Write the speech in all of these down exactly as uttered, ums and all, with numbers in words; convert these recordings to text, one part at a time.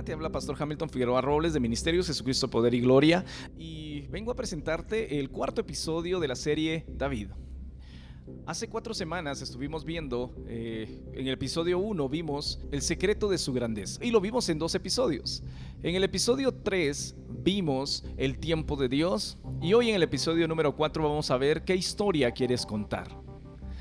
mañana. Te habla Pastor Hamilton Figueroa Robles de Ministerios Jesucristo, Poder y Gloria, y vengo a presentarte el cuarto episodio de la serie David. Hace cuatro semanas estuvimos viendo, eh, en el episodio uno vimos el secreto de su grandeza y lo vimos en dos episodios. En el episodio tres vimos el tiempo de Dios y hoy en el episodio número cuatro vamos a ver qué historia quieres contar.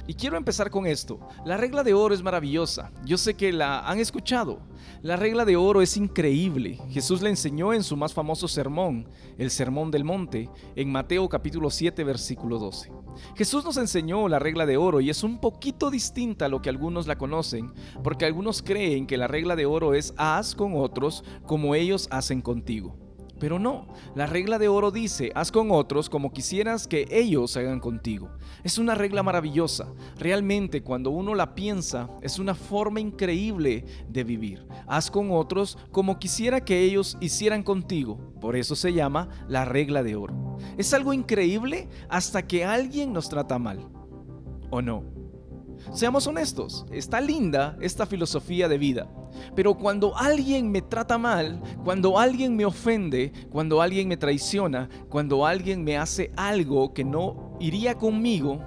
Y quiero empezar con esto. La regla de oro es maravillosa. Yo sé que la han escuchado. La regla de oro es increíble. Jesús la enseñó en su más famoso sermón, el Sermón del Monte, en Mateo capítulo siete, versículo doce. Jesús nos enseñó la regla de oro y es un poquito distinta a lo que algunos la conocen, porque algunos creen que la regla de oro es haz con otros como ellos hacen contigo. Pero no, la regla de oro dice, haz con otros como quisieras que ellos hagan contigo. Es una regla maravillosa. Realmente, cuando uno la piensa, es una forma increíble de vivir. Haz con otros como quisiera que ellos hicieran contigo. Por eso se llama la regla de oro. Es algo increíble hasta que alguien nos trata mal, ¿o no? Seamos honestos, está linda esta filosofía de vida, pero cuando alguien me trata mal, cuando alguien me ofende, cuando alguien me traiciona, cuando alguien me hace algo que no iría conmigo,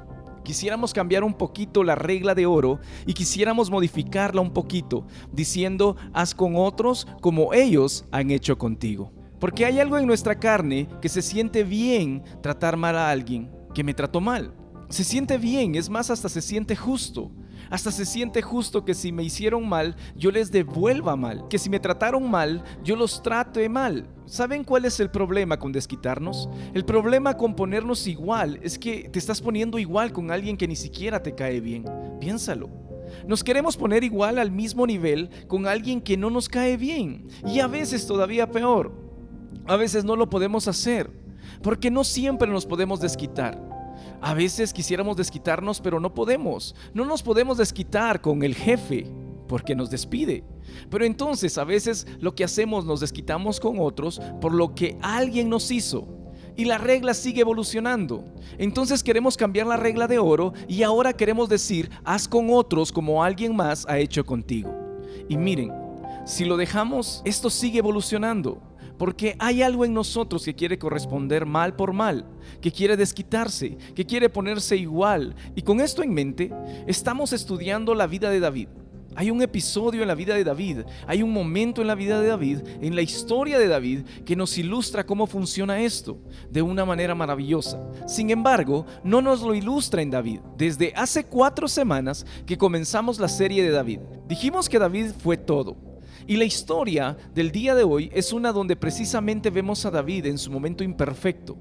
quisiéramos cambiar un poquito la regla de oro y quisiéramos modificarla un poquito, diciendo haz con otros como ellos han hecho contigo. Porque hay algo en nuestra carne que se siente bien tratar mal a alguien que me trató mal. Se siente bien, es más, hasta se siente justo. Hasta se siente justo que si me hicieron mal, yo les devuelva mal. Que si me trataron mal, yo los trate mal. ¿Saben cuál es el problema con desquitarnos? El problema con ponernos igual es que te estás poniendo igual con alguien que ni siquiera te cae bien. Piénsalo. Nos queremos poner igual al mismo nivel con alguien que no nos cae bien. Y a veces todavía peor. A veces no lo podemos hacer. Porque no siempre nos podemos desquitar. A veces quisiéramos desquitarnos, pero no podemos. No nos podemos desquitar con el jefe porque nos despide. Pero entonces a veces lo que hacemos nos desquitamos con otros por lo que alguien nos hizo. Y la regla sigue evolucionando. Entonces queremos cambiar la regla de oro y ahora queremos decir, haz con otros como alguien más ha hecho contigo. Y miren, si lo dejamos, esto sigue evolucionando. Porque hay algo en nosotros que quiere corresponder mal por mal, que quiere desquitarse, que quiere ponerse igual. Y con esto en mente, estamos estudiando la vida de David. Hay un episodio en la vida de David, hay un momento en la vida de David, en la historia de David, que nos ilustra cómo funciona esto de una manera maravillosa. Sin embargo, no nos lo ilustra en David. Desde hace cuatro semanas que comenzamos la serie de David, dijimos que David fue todo. Y la historia del día de hoy es una donde precisamente vemos a David en su momento imperfecto,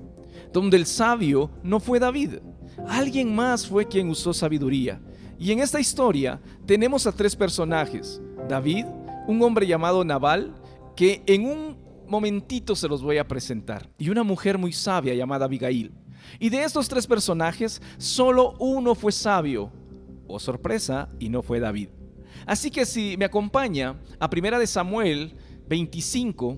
donde el sabio no fue David, alguien más fue quien usó sabiduría. Y en esta historia tenemos a tres personajes: David, un hombre llamado Nabal, que en un momentito se los voy a presentar, y una mujer muy sabia llamada Abigail. Y de estos tres personajes, solo uno fue sabio, o oh, sorpresa, y no fue David. Así que si me acompaña a Primera de Samuel veinticinco,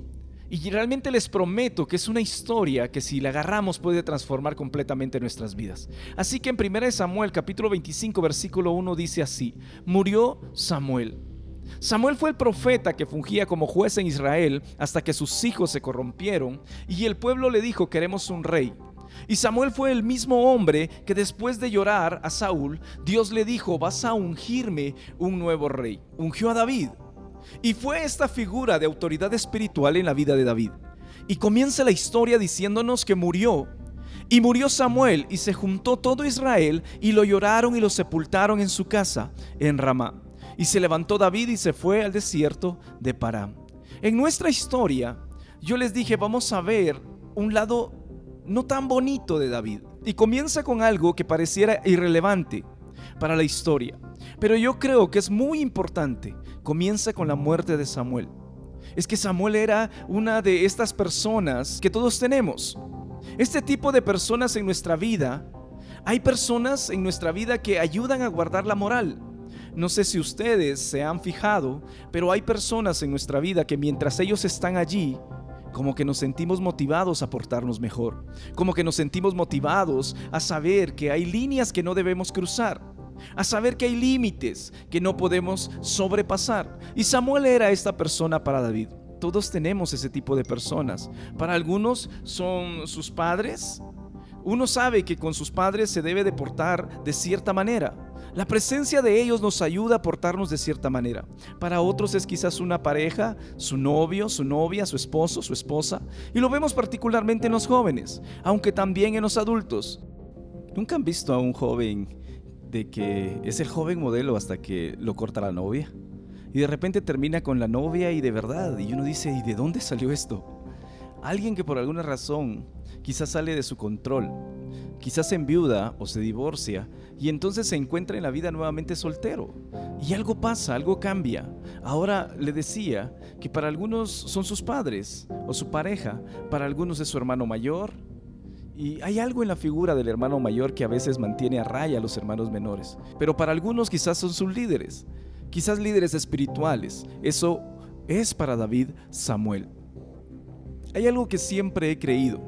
y realmente les prometo que es una historia que si la agarramos puede transformar completamente nuestras vidas. Así que en Primera de Samuel capítulo veinticinco versículo uno dice así: murió Samuel. Samuel fue el profeta que fungía como juez en Israel hasta que sus hijos se corrompieron y el pueblo le dijo: queremos un rey. Y Samuel fue el mismo hombre que después de llorar a Saúl, Dios le dijo: vas a ungirme un nuevo rey. Ungió a David. Y fue esta figura de autoridad espiritual en la vida de David. Y comienza la historia diciéndonos que murió. Y murió Samuel y se juntó todo Israel y lo lloraron y lo sepultaron en su casa en Ramá. Y se levantó David y se fue al desierto de Parán. En nuestra historia, yo les dije, vamos a ver un lado no tan bonito de David, y comienza con algo que pareciera irrelevante para la historia, pero yo creo que es muy importante. Comienza con la muerte de Samuel. Es que Samuel era una de estas personas que todos tenemos, este tipo de personas en nuestra vida. Hay personas en nuestra vida que ayudan a guardar la moral. No sé si ustedes se han fijado, pero hay personas en nuestra vida que mientras ellos están allí, como que nos sentimos motivados a portarnos mejor, como que nos sentimos motivados a saber que hay líneas que no debemos cruzar, a saber que hay límites que no podemos sobrepasar. Y Samuel era esta persona para David. Todos tenemos ese tipo de personas. Para algunos son sus padres. Uno sabe que con sus padres se debe de portar de cierta manera. La presencia de ellos nos ayuda a portarnos de cierta manera. Para otros es quizás una pareja, su novio, su novia, su esposo, su esposa. Y lo vemos particularmente en los jóvenes, aunque también en los adultos. ¿Nunca han visto a un joven de que es el joven modelo hasta que lo corta la novia? Y de repente termina con la novia y de verdad. Y uno dice, ¿y de dónde salió esto? Alguien que por alguna razón quizás sale de su control, quizás se enviuda o se divorcia y entonces se encuentra en la vida nuevamente soltero. Y algo pasa, algo cambia. Ahora le decía que para algunos son sus padres o su pareja, para algunos es su hermano mayor. Y hay algo en la figura del hermano mayor que a veces mantiene a raya a los hermanos menores. Pero para algunos quizás son sus líderes, quizás líderes espirituales. Eso es para David Samuel. Hay algo que siempre he creído.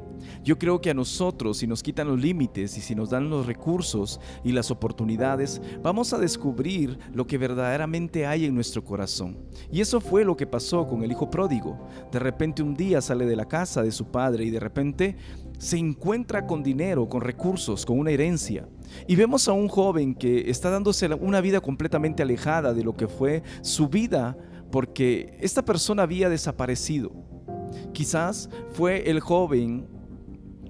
Yo creo que a nosotros, si nos quitan los límites y si nos dan los recursos y las oportunidades, vamos a descubrir lo que verdaderamente hay en nuestro corazón. Y eso fue lo que pasó con el hijo pródigo. De repente un día sale de la casa de su padre y de repente se encuentra con dinero, con recursos, con una herencia. Y vemos a un joven que está dándose una vida completamente alejada de lo que fue su vida porque esta persona había desaparecido. Quizás fue el joven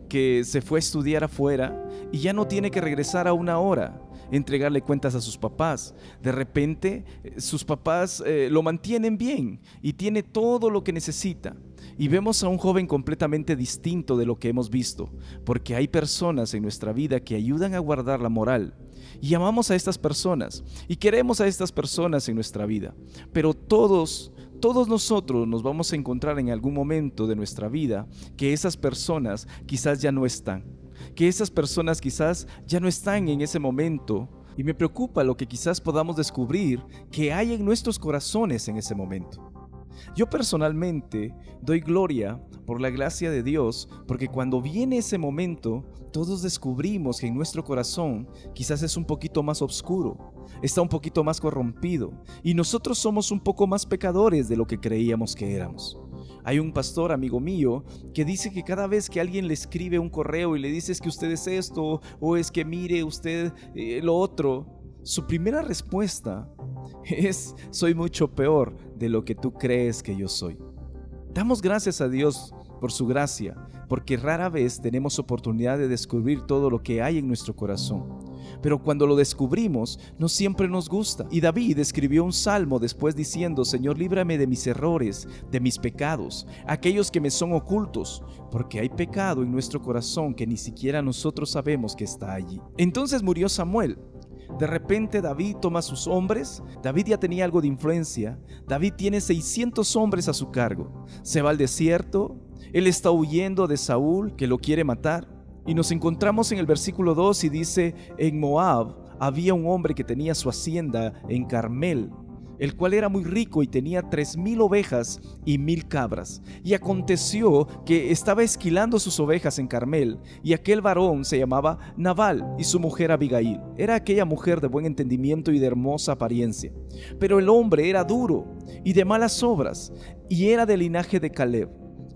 que se fue a estudiar afuera y ya no tiene que regresar a una hora, entregarle cuentas a sus papás. De repente sus papás eh, lo mantienen bien y tiene todo lo que necesita. Y vemos a un joven completamente distinto de lo que hemos visto, porque hay personas en nuestra vida que ayudan a guardar la moral. Y amamos a estas personas y queremos a estas personas en nuestra vida, pero todos Todos nosotros nos vamos a encontrar en algún momento de nuestra vida que esas personas quizás ya no están, que esas personas quizás ya no están en ese momento. Y me preocupa lo que quizás podamos descubrir que hay en nuestros corazones en ese momento. Yo personalmente doy gloria por la gracia de Dios, porque cuando viene ese momento, todos descubrimos que en nuestro corazón quizás es un poquito más oscuro, está un poquito más corrompido y nosotros somos un poco más pecadores de lo que creíamos que éramos. Hay un pastor amigo mío que dice que cada vez que alguien le escribe un correo y le dice es que usted es esto o es que mire usted eh, lo otro, su primera respuesta es soy mucho peor de lo que tú crees que yo soy. Damos gracias a Dios por su gracia, porque rara vez tenemos oportunidad de descubrir todo lo que hay en nuestro corazón. Pero cuando lo descubrimos, no siempre nos gusta. Y David escribió un salmo después diciendo, Señor, líbrame de mis errores, de mis pecados, aquellos que me son ocultos, porque hay pecado en nuestro corazón que ni siquiera nosotros sabemos que está allí. Entonces murió Samuel. De repente David toma a sus hombres. David ya tenía algo de influencia. David tiene seiscientos hombres a su cargo. Se va al desierto. Él está huyendo de Saúl, que lo quiere matar. Y nos encontramos en el versículo dos y dice, en Moab había un hombre que tenía su hacienda en Carmel, el cual era muy rico y tenía tres mil ovejas y mil cabras. Y aconteció que estaba esquilando sus ovejas en Carmel, y aquel varón se llamaba Nabal y su mujer Abigail. Era aquella mujer de buen entendimiento y de hermosa apariencia. Pero el hombre era duro y de malas obras, y era del linaje de Caleb.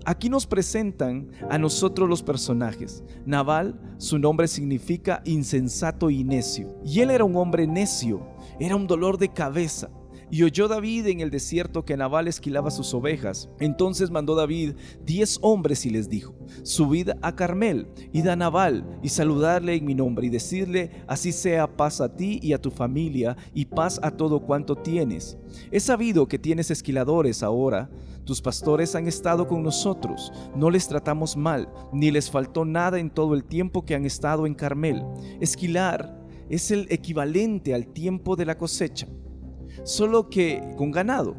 Aquí nos presentan a nosotros los personajes. Nabal, su nombre significa insensato y necio. Y él era un hombre necio, era un dolor de cabeza. Y oyó David en el desierto que Nabal esquilaba sus ovejas. Entonces mandó David diez hombres y les dijo, subid a Carmel, id a Nabal y saludarle en mi nombre y decirle, así sea paz a ti y a tu familia y paz a todo cuanto tienes. He sabido que tienes esquiladores ahora. Tus pastores han estado con nosotros, no les tratamos mal, ni les faltó nada en todo el tiempo que han estado en Carmel. Esquilar es el equivalente al tiempo de la cosecha, solo que con ganado.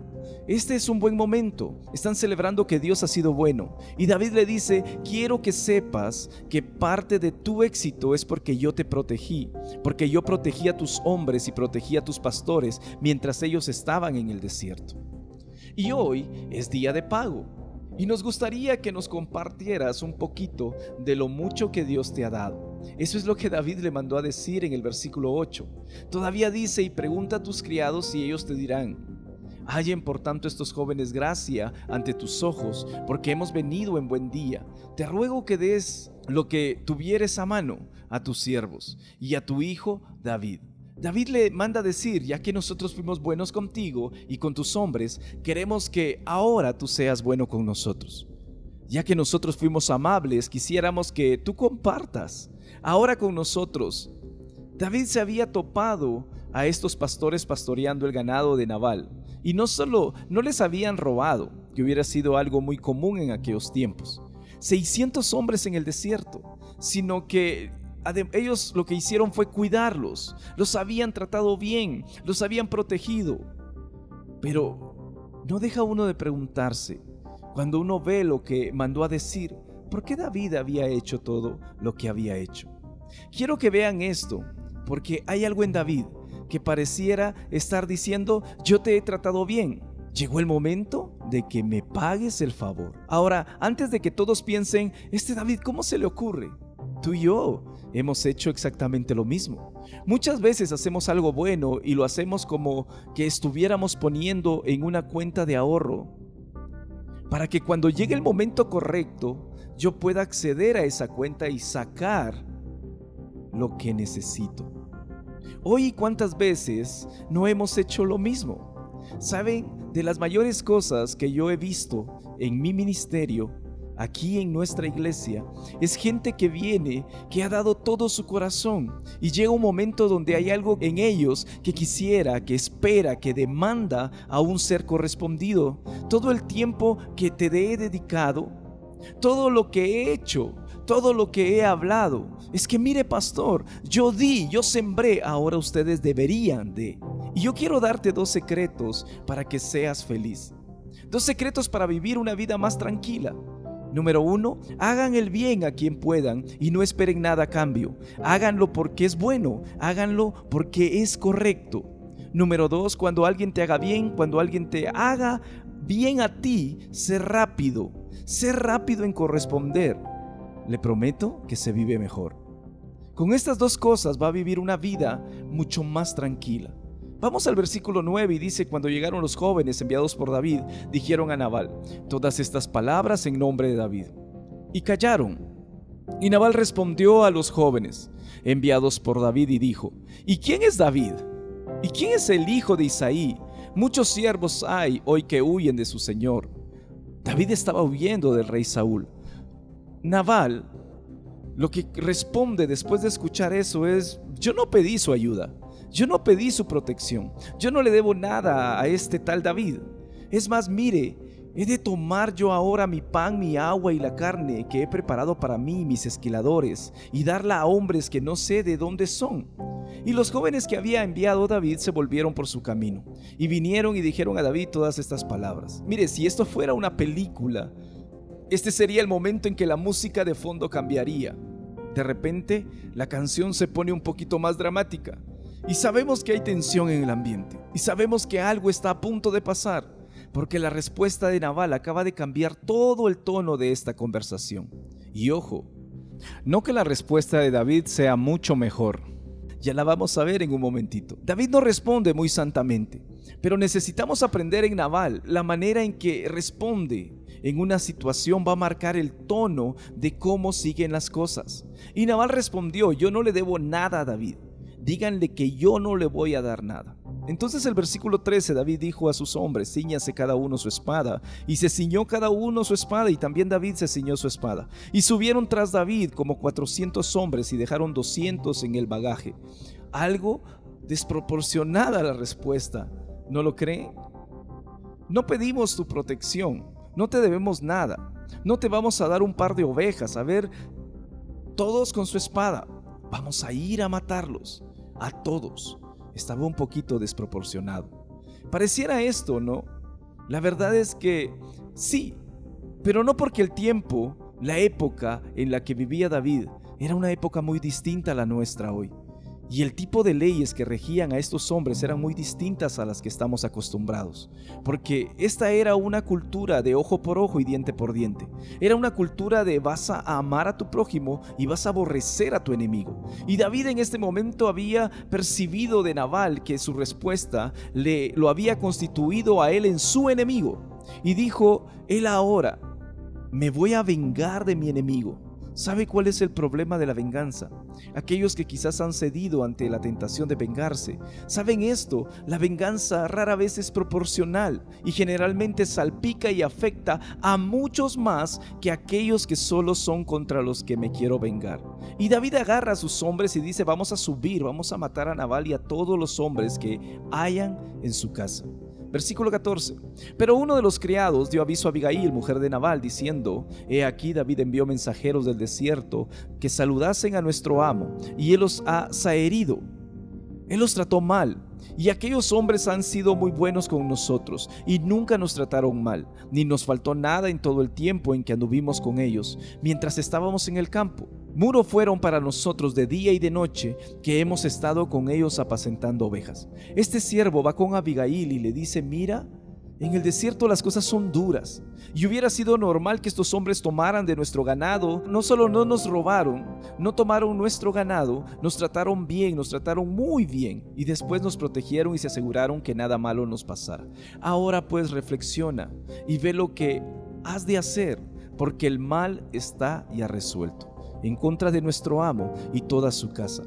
Este es un buen momento, están celebrando que Dios ha sido bueno. Y David le dice, quiero que sepas que parte de tu éxito es porque yo te protegí, porque yo protegí a tus hombres y protegí a tus pastores mientras ellos estaban en el desierto. Y hoy es día de pago y nos gustaría que nos compartieras un poquito de lo mucho que Dios te ha dado. Eso es lo que David le mandó a decir en el versículo ocho. Todavía dice, y pregunta a tus criados y ellos te dirán. Hallen por tanto estos jóvenes gracia ante tus ojos, porque hemos venido en buen día. Te ruego que des lo que tuvieres a mano a tus siervos y a tu hijo David. David le manda decir: ya que nosotros fuimos buenos contigo y con tus hombres, queremos que ahora tú seas bueno con nosotros. Ya que nosotros fuimos amables, quisiéramos que tú compartas ahora con nosotros. David se había topado a estos pastores pastoreando el ganado de Nabal, y no solo no les habían robado, que hubiera sido algo muy común en aquellos tiempos, seiscientos hombres en el desierto, sino que ellos lo que hicieron fue cuidarlos, los habían tratado bien, los habían protegido. Pero no deja uno de preguntarse, cuando uno ve lo que mandó a decir, ¿por qué David había hecho todo lo que había hecho? Quiero que vean esto, porque hay algo en David que pareciera estar diciendo: yo te he tratado bien, llegó el momento de que me pagues el favor. Ahora, antes de que todos piensen: este David, ¿cómo se le ocurre? Tú y yo hemos hecho exactamente lo mismo. Muchas veces hacemos algo bueno y lo hacemos como que estuviéramos poniendo en una cuenta de ahorro para que cuando llegue el momento correcto yo pueda acceder a esa cuenta y sacar lo que necesito. Hoy, ¿cuántas veces no hemos hecho lo mismo? ¿Saben? De las mayores cosas que yo he visto en mi ministerio, aquí en nuestra iglesia, es gente que viene, que ha dado todo su corazón, y llega un momento donde hay algo en ellos que quisiera, que espera, que demanda aún ser correspondido. Todo el tiempo que te he dedicado, todo lo que he hecho, todo lo que he hablado, es que mire pastor, yo di, yo sembré, ahora ustedes deberían de. Y yo quiero darte dos secretos para que seas feliz, dos secretos para vivir una vida más tranquila. Número uno, hagan el bien a quien puedan y no esperen nada a cambio. Háganlo porque es bueno, háganlo porque es correcto. Número dos, cuando alguien te haga bien, cuando alguien te haga bien a ti, sé rápido, sé rápido en corresponder. Le prometo que se vive mejor. Con estas dos cosas va a vivir una vida mucho más tranquila. Vamos al versículo nueve y dice: cuando llegaron los jóvenes enviados por David, dijeron a Nabal todas estas palabras en nombre de David, y callaron. Y Nabal respondió a los jóvenes enviados por David y dijo: ¿y quién es David? ¿Y quién es el hijo de Isaí? Muchos siervos hay hoy que huyen de su señor. David estaba huyendo del rey Saúl. Nabal, lo que responde después de escuchar eso es: yo no pedí su ayuda, yo no pedí su protección, yo no le debo nada a este tal David. Es más, mire, he de tomar yo ahora mi pan, mi agua y la carne que he preparado para mí, mis esquiladores, y darla a hombres que no sé de dónde son. Y los jóvenes que había enviado David se volvieron por su camino, y vinieron y dijeron a David todas estas palabras. Mire, si esto fuera una película, este sería el momento en que la música de fondo cambiaría. De repente, la canción se pone un poquito más dramática. Y sabemos que hay tensión en el ambiente, y sabemos que algo está a punto de pasar, porque la respuesta de Nabal acaba de cambiar todo el tono de esta conversación. Y ojo, no que la respuesta de David sea mucho mejor, ya la vamos a ver en un momentito. David no responde muy santamente, pero necesitamos aprender en Nabal la manera en que responde. En una situación va a marcar el tono de cómo siguen las cosas. Y Nabal respondió: yo no le debo nada a David, díganle que yo no le voy a dar nada. Entonces el versículo trece, David dijo a sus hombres: cíñase cada uno su espada. Y se ciñó cada uno su espada, y también David se ciñó su espada. Y subieron tras David como cuatrocientos hombres, y dejaron doscientos en el bagaje. Algo desproporcionada la respuesta, ¿no lo creen? No pedimos tu protección, no te debemos nada, no te vamos a dar un par de ovejas. A ver, todos con su espada, vamos a ir a matarlos a todos. Estaba un poquito desproporcionado. Pareciera esto, ¿no? La verdad es que sí, pero no, porque el tiempo, la época en la que vivía David, era una época muy distinta a la nuestra hoy. Y el tipo de leyes que regían a estos hombres eran muy distintas a las que estamos acostumbrados, porque esta era una cultura de ojo por ojo y diente por diente. Era una cultura de vas a amar a tu prójimo y vas a aborrecer a tu enemigo. Y David en este momento había percibido de Nabal que su respuesta le, lo había constituido a él en su enemigo. Y dijo, él ahora, me voy a vengar de mi enemigo. ¿Sabe cuál es el problema de la venganza? Aquellos que quizás han cedido ante la tentación de vengarse. ¿Saben esto? La venganza rara vez es proporcional y generalmente salpica y afecta a muchos más que aquellos que solo son contra los que me quiero vengar. Y David agarra a sus hombres y dice, vamos a subir, vamos a matar a Nabal y a todos los hombres que hayan en su casa. Versículo catorce. Pero uno de los criados dio aviso a Abigail, mujer de Nabal, diciendo, he aquí David envió mensajeros del desierto que saludasen a nuestro amo, y él los ha zaherido. Él los trató mal, y aquellos hombres han sido muy buenos con nosotros, y nunca nos trataron mal, ni nos faltó nada en todo el tiempo en que anduvimos con ellos, mientras estábamos en el campo. Muro fueron para nosotros de día y de noche, que hemos estado con ellos apacentando ovejas. Este siervo va con Abigail y le dice, mira, en el desierto las cosas son duras, y hubiera sido normal que estos hombres tomaran de nuestro ganado. No solo no nos robaron, no tomaron nuestro ganado, nos trataron bien, nos trataron muy bien, y después nos protegieron y se aseguraron que nada malo nos pasara. Ahora pues reflexiona y ve lo que has de hacer, porque el mal está ya resuelto en contra de nuestro amo y toda su casa,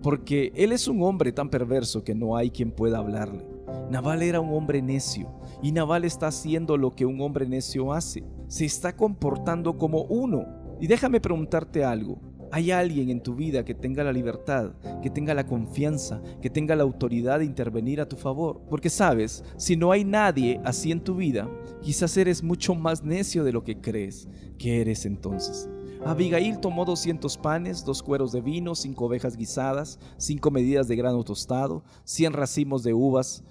porque él es un hombre tan perverso que no hay quien pueda hablarle. Nabal era un hombre necio, y Nabal está haciendo lo que un hombre necio hace, se está comportando como uno. Y déjame preguntarte algo, ¿hay alguien en tu vida que tenga la libertad, que tenga la confianza, que tenga la autoridad de intervenir a tu favor? Porque sabes, si no hay nadie así en tu vida, quizás eres mucho más necio de lo que crees que eres entonces. Abigail tomó doscientos panes, dos cueros de vino, cinco ovejas guisadas, cinco medidas de grano tostado, cien racimos de uvas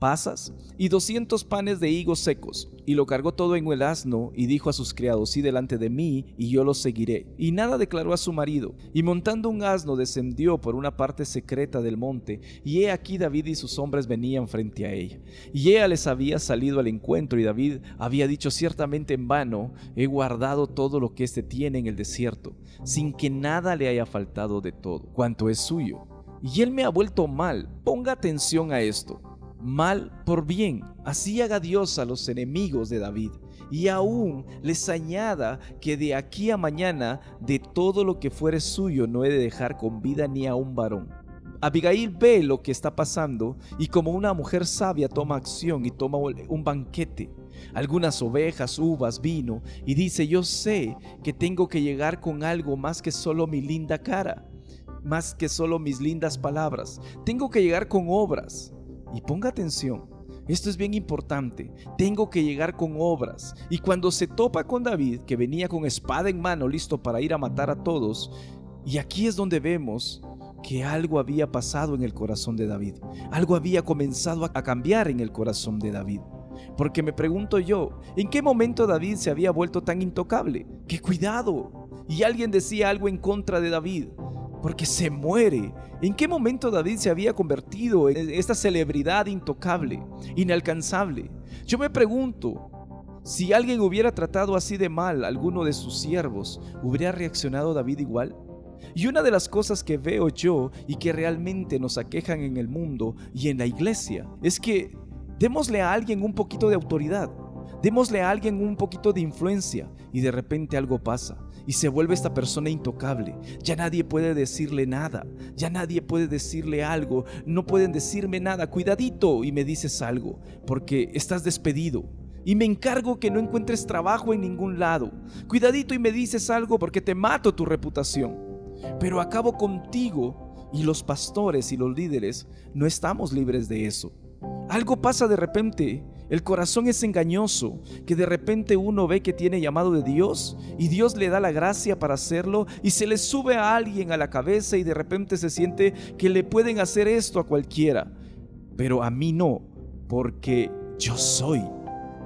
pasas y doscientos panes de higos secos, y lo cargó todo en el asno, y dijo a sus criados, sí delante de mí, y yo los seguiré. Y nada declaró a su marido, y montando un asno descendió por una parte secreta del monte, y he aquí David y sus hombres venían frente a ella, y ella les había salido al encuentro, y David había dicho, ciertamente en vano he guardado todo lo que éste tiene en el desierto, sin que nada le haya faltado de todo cuanto es suyo, y él me ha vuelto mal. Ponga atención a esto, mal por bien, así haga Dios a los enemigos de David, y aún les añada que de aquí a mañana de todo lo que fuere suyo no he de dejar con vida ni a un varón. Abigail ve lo que está pasando, y como una mujer sabia toma acción y toma un banquete, algunas ovejas, uvas, vino, y dice, yo sé que tengo que llegar con algo más que solo mi linda cara, más que solo mis lindas palabras, tengo que llegar con obras. Y ponga atención, esto es bien importante, tengo que llegar con obras. Y cuando se topa con David, que venía con espada en mano, listo para ir a matar a todos, y aquí es donde vemos que algo había pasado en el corazón de David, algo había comenzado a cambiar en el corazón de David. Porque me pregunto yo, ¿en qué momento David se había vuelto tan intocable? ¡Qué cuidado! Y alguien decía algo en contra de David, porque se muere. ¿En qué momento David se había convertido en esta celebridad intocable, inalcanzable? Yo me pregunto, si alguien hubiera tratado así de mal a alguno de sus siervos, ¿hubiera reaccionado David igual? Y una de las cosas que veo yo y que realmente nos aquejan en el mundo y en la iglesia es que démosle a alguien un poquito de autoridad, démosle a alguien un poquito de influencia, y de repente algo pasa y se vuelve esta persona intocable. Ya nadie puede decirle nada, ya nadie puede decirle algo, no pueden decirme nada, cuidadito y me dices algo porque estás despedido, y me encargo que no encuentres trabajo en ningún lado, cuidadito y me dices algo porque te mato tu reputación, pero acabo contigo. Y los pastores y los líderes no estamos libres de eso. Algo pasa de repente, el corazón es engañoso, que de repente uno ve que tiene llamado de Dios y Dios le da la gracia para hacerlo, y se le sube a alguien a la cabeza y de repente se siente que le pueden hacer esto a cualquiera, pero a mí no, porque yo soy,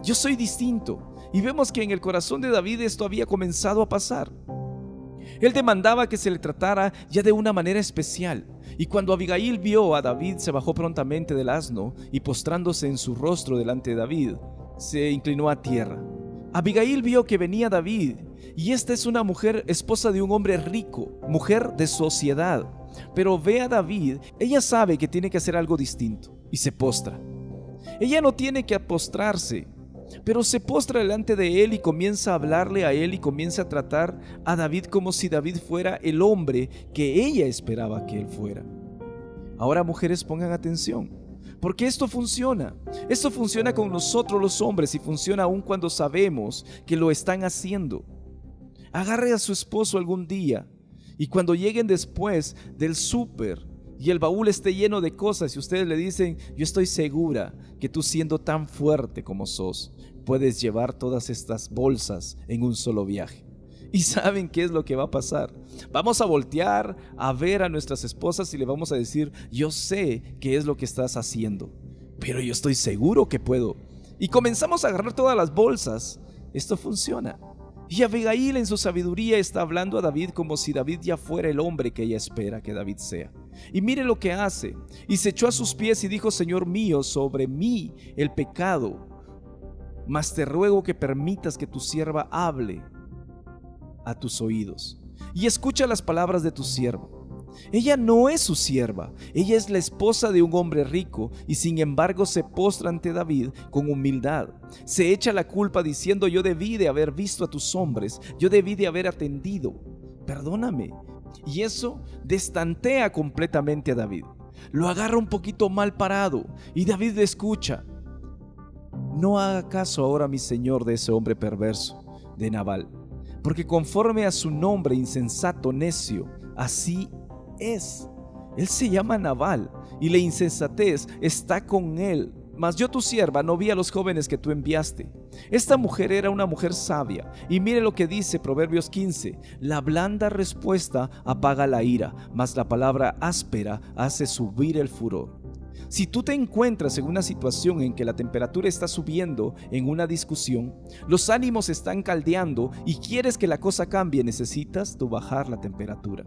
yo soy distinto. Y vemos que en el corazón de David esto había comenzado a pasar. Él demandaba que se le tratara ya de una manera especial. Y cuando Abigail vio a David, se bajó prontamente del asno y postrándose en su rostro delante de David, se inclinó a tierra. Abigail vio que venía David, y esta es una mujer, esposa de un hombre rico, mujer de sociedad. Pero ve a David, ella sabe que tiene que hacer algo distinto y se postra. Ella no tiene que postrarse, pero se postra delante de él y comienza a hablarle a él y comienza a tratar a David como si David fuera el hombre que ella esperaba que él fuera. Ahora, mujeres, pongan atención, porque esto funciona. Esto funciona con nosotros los hombres y funciona aún cuando sabemos que lo están haciendo. Agarre a su esposo algún día y cuando lleguen después del súper y el baúl esté lleno de cosas y ustedes le dicen: yo estoy segura que tú, siendo tan fuerte como sos, puedes llevar todas estas bolsas en un solo viaje. ¿Y saben qué es lo que va a pasar? Vamos a voltear a ver a nuestras esposas y le vamos a decir: yo sé qué es lo que estás haciendo, pero yo estoy seguro que puedo. Y comenzamos a agarrar todas las bolsas. Esto funciona. Y Abigail, en su sabiduría, está hablando a David como si David ya fuera el hombre que ella espera que David sea. Y mire lo que hace. Y se echó a sus pies y dijo: Señor mío, sobre mí el pecado, mas te ruego que permitas que tu sierva hable a tus oídos y escucha las palabras de tu siervo. Ella no es su sierva, ella es la esposa de un hombre rico, y sin embargo se postra ante David con humildad. Se echa la culpa diciendo: yo debí de haber visto a tus hombres, yo debí de haber atendido, perdóname. Y eso destantea completamente a David, lo agarra un poquito mal parado, y David le escucha. No haga caso ahora, mi señor, de ese hombre perverso, de Nabal, porque conforme a su nombre insensato, necio, así es. Él se llama Nabal y la insensatez está con él. Mas yo, tu sierva, no vi a los jóvenes que tú enviaste. Esta mujer era una mujer sabia, y mire lo que dice Proverbios quince: la blanda respuesta apaga la ira, mas la palabra áspera hace subir el furor. Si tú te encuentras en una situación en que la temperatura está subiendo en una discusión, los ánimos están caldeando y quieres que la cosa cambie, necesitas tú bajar la temperatura.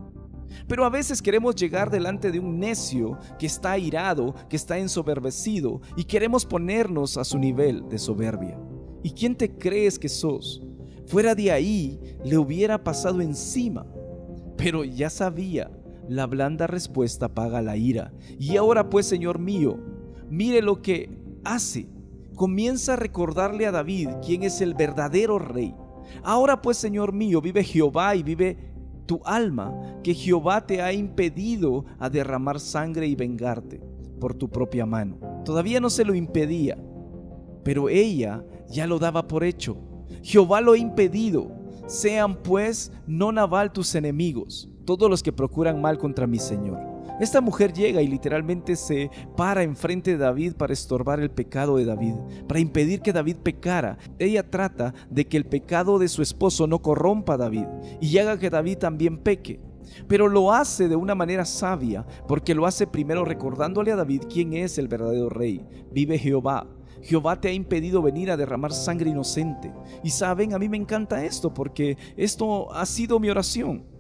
Pero a veces queremos llegar delante de un necio que está airado, que está ensoberbecido, y queremos ponernos a su nivel de soberbia. ¿Y quién te crees que sos? Fuera de ahí le hubiera pasado encima. Pero ya sabía, la blanda respuesta apaga la ira. Y ahora pues, Señor mío, mire lo que hace. Comienza a recordarle a David quién es el verdadero rey. Ahora pues, Señor mío, vive Jehová y vive tu alma, que Jehová te ha impedido a derramar sangre y vengarte por tu propia mano. Todavía no se lo impedía, pero ella ya lo daba por hecho. Jehová lo ha impedido. Sean pues no Nabal tus enemigos, todos los que procuran mal contra mi señor. Esta mujer llega y literalmente se para enfrente de David para estorbar el pecado de David, para impedir que David pecara. Ella trata de que el pecado de su esposo no corrompa a David y haga que David también peque. Pero lo hace de una manera sabia, porque lo hace primero recordándole a David quién es el verdadero rey. Vive Jehová. Jehová te ha impedido venir a derramar sangre inocente. Y saben, a mí me encanta esto, porque esto ha sido mi oración.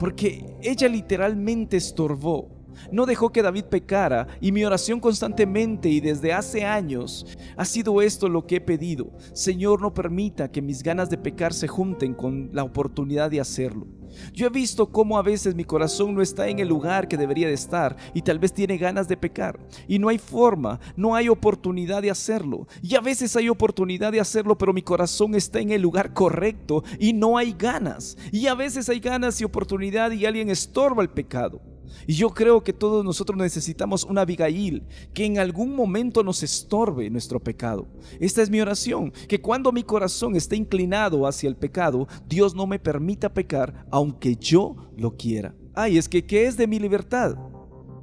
Porque ella literalmente estorbó, no dejó que David pecara, y mi oración constantemente y desde hace años ha sido esto lo que he pedido: Señor, no permita que mis ganas de pecar se junten con la oportunidad de hacerlo. Yo he visto cómo a veces mi corazón no está en el lugar que debería de estar, y tal vez tiene ganas de pecar y no hay forma, no hay oportunidad de hacerlo. Y a veces hay oportunidad de hacerlo, pero mi corazón está en el lugar correcto y no hay ganas. Y a veces hay ganas y oportunidad y alguien estorba el pecado. Y yo creo que todos nosotros necesitamos una Abigail que en algún momento nos estorbe nuestro pecado. Esta es mi oración, que cuando mi corazón esté inclinado hacia el pecado, Dios no me permita pecar aunque yo lo quiera. Ay, es que ¿qué es de mi libertad?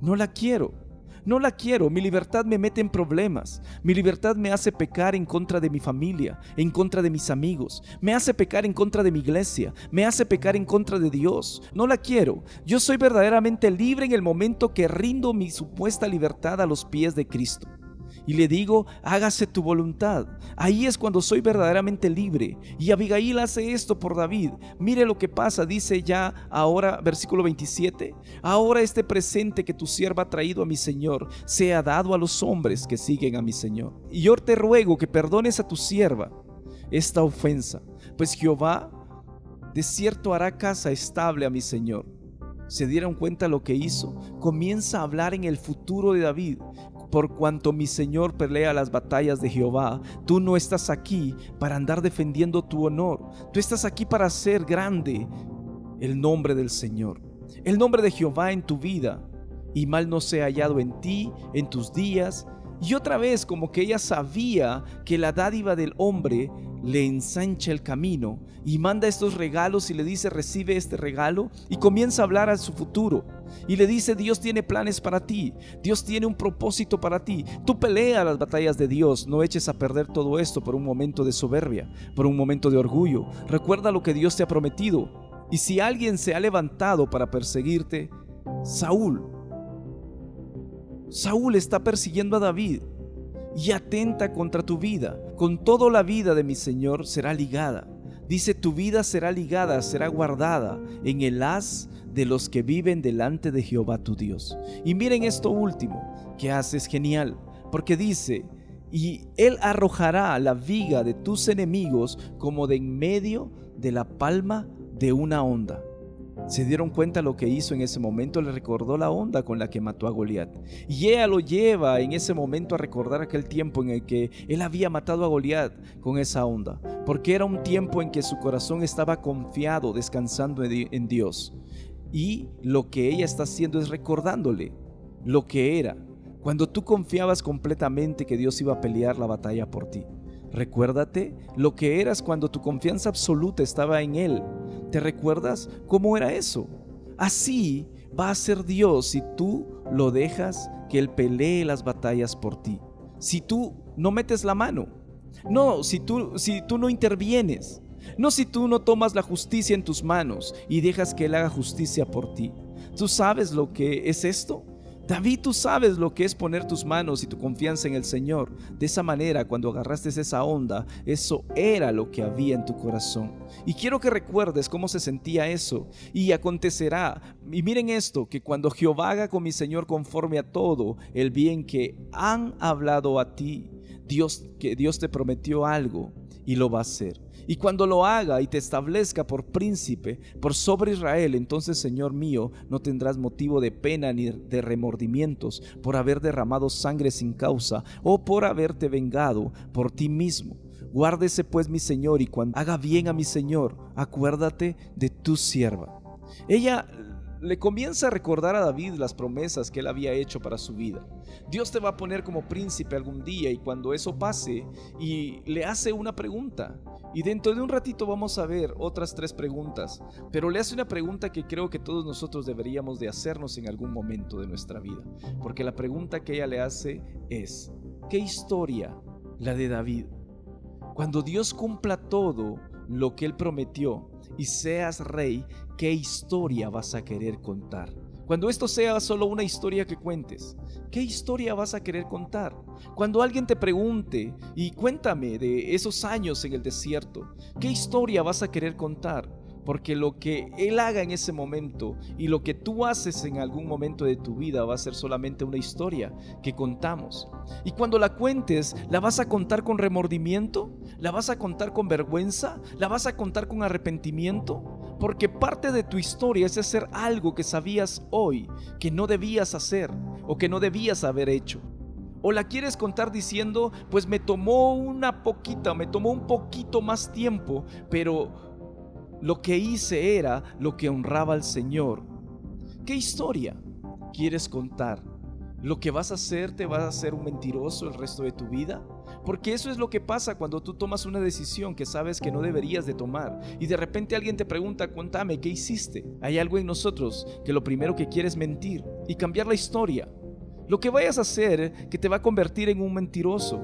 No la quiero, no la quiero. Mi libertad me mete en problemas, mi libertad me hace pecar en contra de mi familia, en contra de mis amigos, me hace pecar en contra de mi iglesia, me hace pecar en contra de Dios. No la quiero. Yo soy verdaderamente libre en el momento que rindo mi supuesta libertad a los pies de Cristo. y le digo, hágase tu voluntad. Ahí es cuando soy verdaderamente libre. Y Abigail hace esto por David. Mire lo que pasa, dice ya ahora, versículo veintisiete. Ahora este presente que tu sierva ha traído a mi señor sea dado a los hombres que siguen a mi señor. Y yo te ruego que perdones a tu sierva esta ofensa, pues Jehová de cierto hará casa estable a mi señor. ¿Se dieron cuenta lo que hizo? Comienza a hablar en el futuro de David. Por cuanto mi señor pelea las batallas de Jehová, tú no estás aquí para andar defendiendo tu honor. Tú estás aquí para hacer grande el nombre del Señor, el nombre de Jehová en tu vida. Y mal no sea hallado en ti, en tus días. Y otra vez, como que ella sabía que la dádiva del hombre le ensancha el camino, y manda estos regalos y le dice, recibe este regalo, y comienza a hablar a su futuro. Y le dice, Dios tiene planes para ti, Dios tiene un propósito para ti. Tú pelea las batallas de Dios, no eches a perder todo esto por un momento de soberbia, por un momento de orgullo. Recuerda lo que Dios te ha prometido. Y si alguien se ha levantado para perseguirte, Saúl, Saúl está persiguiendo a David y atenta contra tu vida. Con toda la vida de mi señor será ligada. Dice, tu vida será ligada, será guardada en el haz de los que viven delante de Jehová tu Dios. Y miren esto último que hace, es genial, porque dice, y él arrojará la viga de tus enemigos como de en medio de la palma de una honda. ¿Se dieron cuenta lo que hizo en ese momento? Le recordó la honda con la que mató a Goliat. Y ella lo lleva en ese momento a recordar aquel tiempo en el que él había matado a Goliat con esa honda, porque era un tiempo en que su corazón estaba confiado, descansando en Dios. Y lo que ella está haciendo es recordándole lo que era cuando tú confiabas completamente que Dios iba a pelear la batalla por ti. Recuérdate lo que eras cuando tu confianza absoluta estaba en Él. ¿Te recuerdas cómo era eso? Así va a ser Dios si tú lo dejas que Él pelee las batallas por ti. Si tú no metes la mano, no, si tú, si tú no intervienes, no, si tú no tomas la justicia en tus manos y dejas que Él haga justicia por ti. ¿Tú sabes lo que es esto? David, tú sabes lo que es poner tus manos y tu confianza en el Señor. De esa manera, cuando agarraste esa onda, eso era lo que había en tu corazón. Y quiero que recuerdes cómo se sentía eso. Y acontecerá, y miren esto, que cuando Jehová haga con mi Señor conforme a todo el bien que han hablado a ti, Dios, que Dios te prometió algo y lo va a hacer. Y cuando lo haga y te establezca por príncipe, por sobre Israel, entonces, Señor mío, no tendrás motivo de pena ni de remordimientos por haber derramado sangre sin causa o por haberte vengado por ti mismo. Guárdese pues mi Señor, y cuando haga bien a mi Señor, acuérdate de tu sierva. Ella le comienza a recordar a David las promesas que él había hecho para su vida. Dios te va a poner como príncipe algún día, y cuando eso pase, y le hace una pregunta. Y dentro de un ratito vamos a ver otras tres preguntas, pero le hace una pregunta que creo que todos nosotros deberíamos de hacernos en algún momento de nuestra vida, porque la pregunta que ella le hace es, ¿qué historia la de David? Cuando Dios cumpla todo lo que Él prometió y seas rey, ¿qué historia vas a querer contar? Cuando esto sea solo una historia que cuentes, ¿qué historia vas a querer contar? Cuando alguien te pregunte, y cuéntame de esos años en el desierto, ¿qué historia vas a querer contar? Porque lo que Él haga en ese momento y lo que tú haces en algún momento de tu vida va a ser solamente una historia que contamos. Y cuando la cuentes, ¿la vas a contar con remordimiento? ¿La vas a contar con vergüenza? ¿La vas a contar con arrepentimiento? Porque parte de tu historia es hacer algo que sabías hoy que no debías hacer o que no debías haber hecho. O la quieres contar diciendo, pues me tomó una poquita, me tomó un poquito más tiempo, pero lo que hice era lo que honraba al Señor. ¿Qué historia quieres contar? ¿Lo que vas a hacer te vas a hacer un mentiroso el resto de tu vida? Porque eso es lo que pasa cuando tú tomas una decisión que sabes que no deberías de tomar, y de repente alguien te pregunta, cuéntame, ¿qué hiciste? Hay algo en nosotros que lo primero que quiere es mentir y cambiar la historia. Lo que vayas a hacer que te va a convertir en un mentiroso.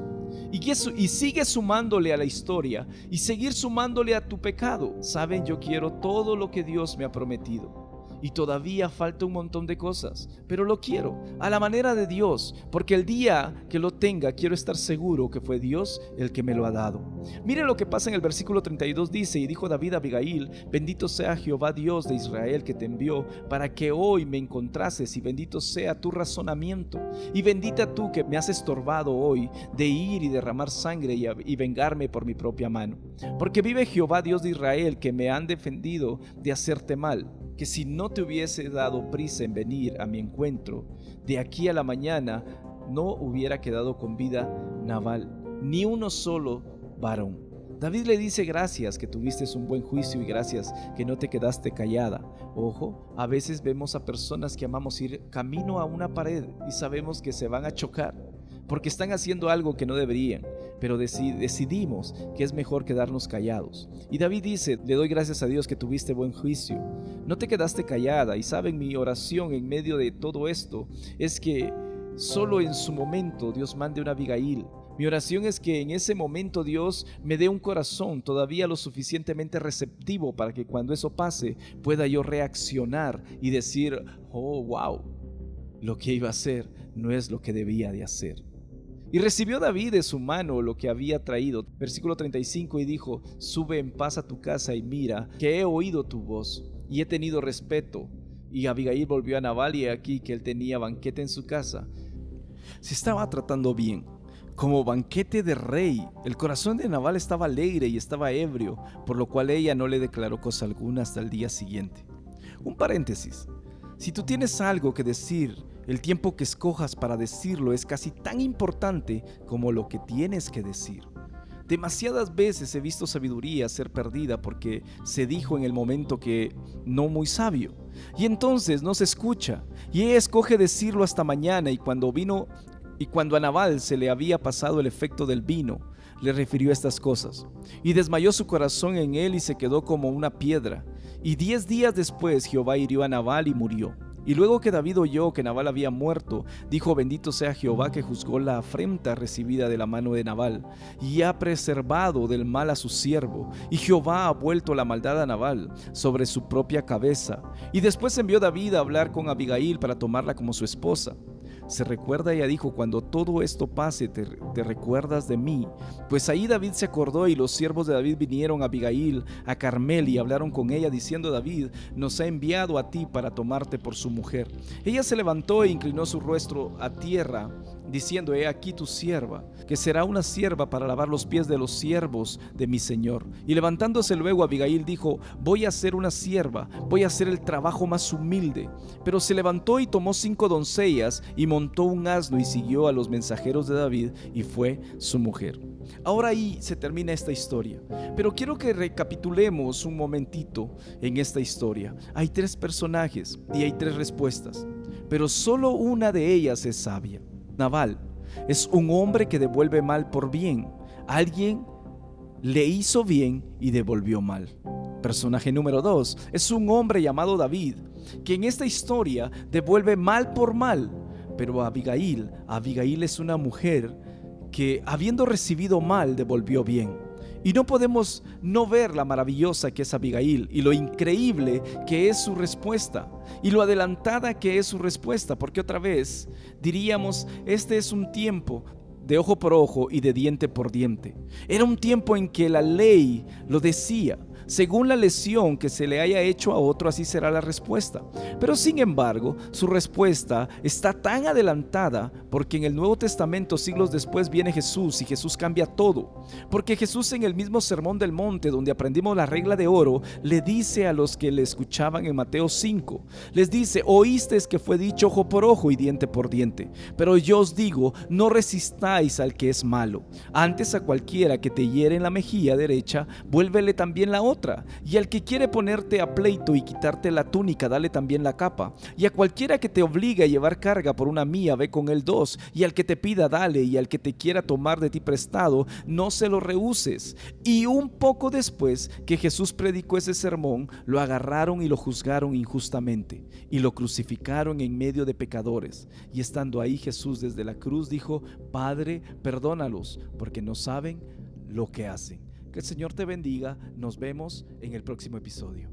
Y, eso, y sigue sumándole a la historia y seguir sumándole a tu pecado. Saben, yo quiero todo lo que Dios me ha prometido. y todavía falta un montón de cosas, pero lo quiero a la manera de Dios, porque el día que lo tenga quiero estar seguro que fue Dios el que me lo ha dado. Mire lo que pasa en el versículo treinta y dos, dice: y dijo David a Abigail: bendito sea Jehová Dios de Israel, que te envió para que hoy me encontrases, y bendito sea tu razonamiento, y bendita tú que me has estorbado hoy de ir y derramar sangre y, y vengarme por mi propia mano, porque vive Jehová Dios de Israel, que me han defendido de hacerte mal, que si no te hubiese dado prisa en venir a mi encuentro, de aquí a la mañana no hubiera quedado con vida Nabal, ni uno solo varón. David le dice: gracias que tuviste un buen juicio y gracias que no te quedaste callada. Ojo, a veces vemos a personas que amamos ir camino a una pared y sabemos que se van a chocar porque están haciendo algo que no deberían, pero deci- decidimos que es mejor quedarnos callados. Y David dice: le doy gracias a Dios que tuviste buen juicio, no te quedaste callada. Y saben, mi oración en medio de todo esto es que solo en su momento Dios mande una Abigail. Mi oración es que en ese momento Dios me dé un corazón todavía lo suficientemente receptivo para que cuando eso pase pueda yo reaccionar y decir: oh, wow, lo que iba a hacer no es lo que debía de hacer. Y recibió David de su mano lo que había traído. Versículo treinta y cinco, y dijo: sube en paz a tu casa, y mira que he oído tu voz y he tenido respeto. Y Abigail volvió a Nabal, y aquí que él tenía banquete en su casa. Se estaba tratando bien, como banquete de rey. El corazón de Nabal estaba alegre y estaba ebrio, por lo cual ella no le declaró cosa alguna hasta el día siguiente. Un paréntesis: si tú tienes algo que decir, el tiempo que escojas para decirlo es casi tan importante como lo que tienes que decir. Demasiadas veces he visto sabiduría ser perdida porque se dijo en el momento que no muy sabio, y entonces no se escucha, y ella escoge decirlo hasta mañana. Y cuando vino Y cuando a Nabal se le había pasado el efecto del vino, le refirió estas cosas, y desmayó su corazón en él, y se quedó como una piedra. Y diez días después Jehová hirió a Nabal y murió. Y luego que David oyó que Nabal había muerto, dijo: bendito sea Jehová, que juzgó la afrenta recibida de la mano de Nabal, y ha preservado del mal a su siervo, y Jehová ha vuelto la maldad a Nabal sobre su propia cabeza. Y después envió David a hablar con Abigail para tomarla como su esposa. Se recuerda, ella dijo: cuando todo esto pase, te, te recuerdas de mí. Pues ahí David se acordó, y los siervos de David vinieron a Abigail a Carmel y hablaron con ella, diciendo: David nos ha enviado a ti para tomarte por su mujer. Ella se levantó e inclinó su rostro a tierra, diciendo: he aquí tu sierva, que será una sierva para lavar los pies de los siervos de mi señor. Y levantándose luego Abigail dijo: voy a ser una sierva, voy a hacer el trabajo más humilde. Pero se levantó y tomó cinco doncellas, y montó un asno, y siguió a los mensajeros de David, y fue su mujer. Ahora ahí se termina esta historia, pero quiero que recapitulemos un momentito en esta historia. Hay tres personajes y hay tres respuestas, pero solo una de ellas es sabia. Nabal es un hombre que devuelve mal por bien. Alguien le hizo bien y devolvió mal. Personaje número dos es un hombre llamado David, que en esta historia devuelve mal por mal. Pero Abigail, Abigail es una mujer que, habiendo recibido mal, devolvió bien. Y no podemos no ver la maravillosa que es Abigail, y lo increíble que es su respuesta, y lo adelantada que es su respuesta, porque otra vez diríamos: este es un tiempo de ojo por ojo y de diente por diente. Era un tiempo en que la ley lo decía: según la lesión que se le haya hecho a otro, así será la respuesta. Pero sin embargo, su respuesta está tan adelantada, porque en el Nuevo Testamento, siglos después, viene Jesús, y Jesús cambia todo. Porque Jesús, en el mismo Sermón del Monte, donde aprendimos la regla de oro, le dice a los que le escuchaban en Mateo cinco, les dice: oíste que fue dicho ojo por ojo y diente por diente, pero yo os digo, no resistáis al que es malo. Antes, a cualquiera que te hiere en la mejilla derecha, vuélvele también la otra. Otra. Y al que quiere ponerte a pleito y quitarte la túnica, dale también la capa. Y a cualquiera que te obligue a llevar carga por una milla, ve con él dos. Y al que te pida, dale. Y al que te quiera tomar de ti prestado, no se lo rehuses. Y un poco después que Jesús predicó ese sermón, lo agarraron y lo juzgaron injustamente, y lo crucificaron en medio de pecadores. Y estando ahí Jesús, desde la cruz dijo: Padre, perdónalos, porque no saben lo que hacen. Que el Señor te bendiga. Nos vemos en el próximo episodio.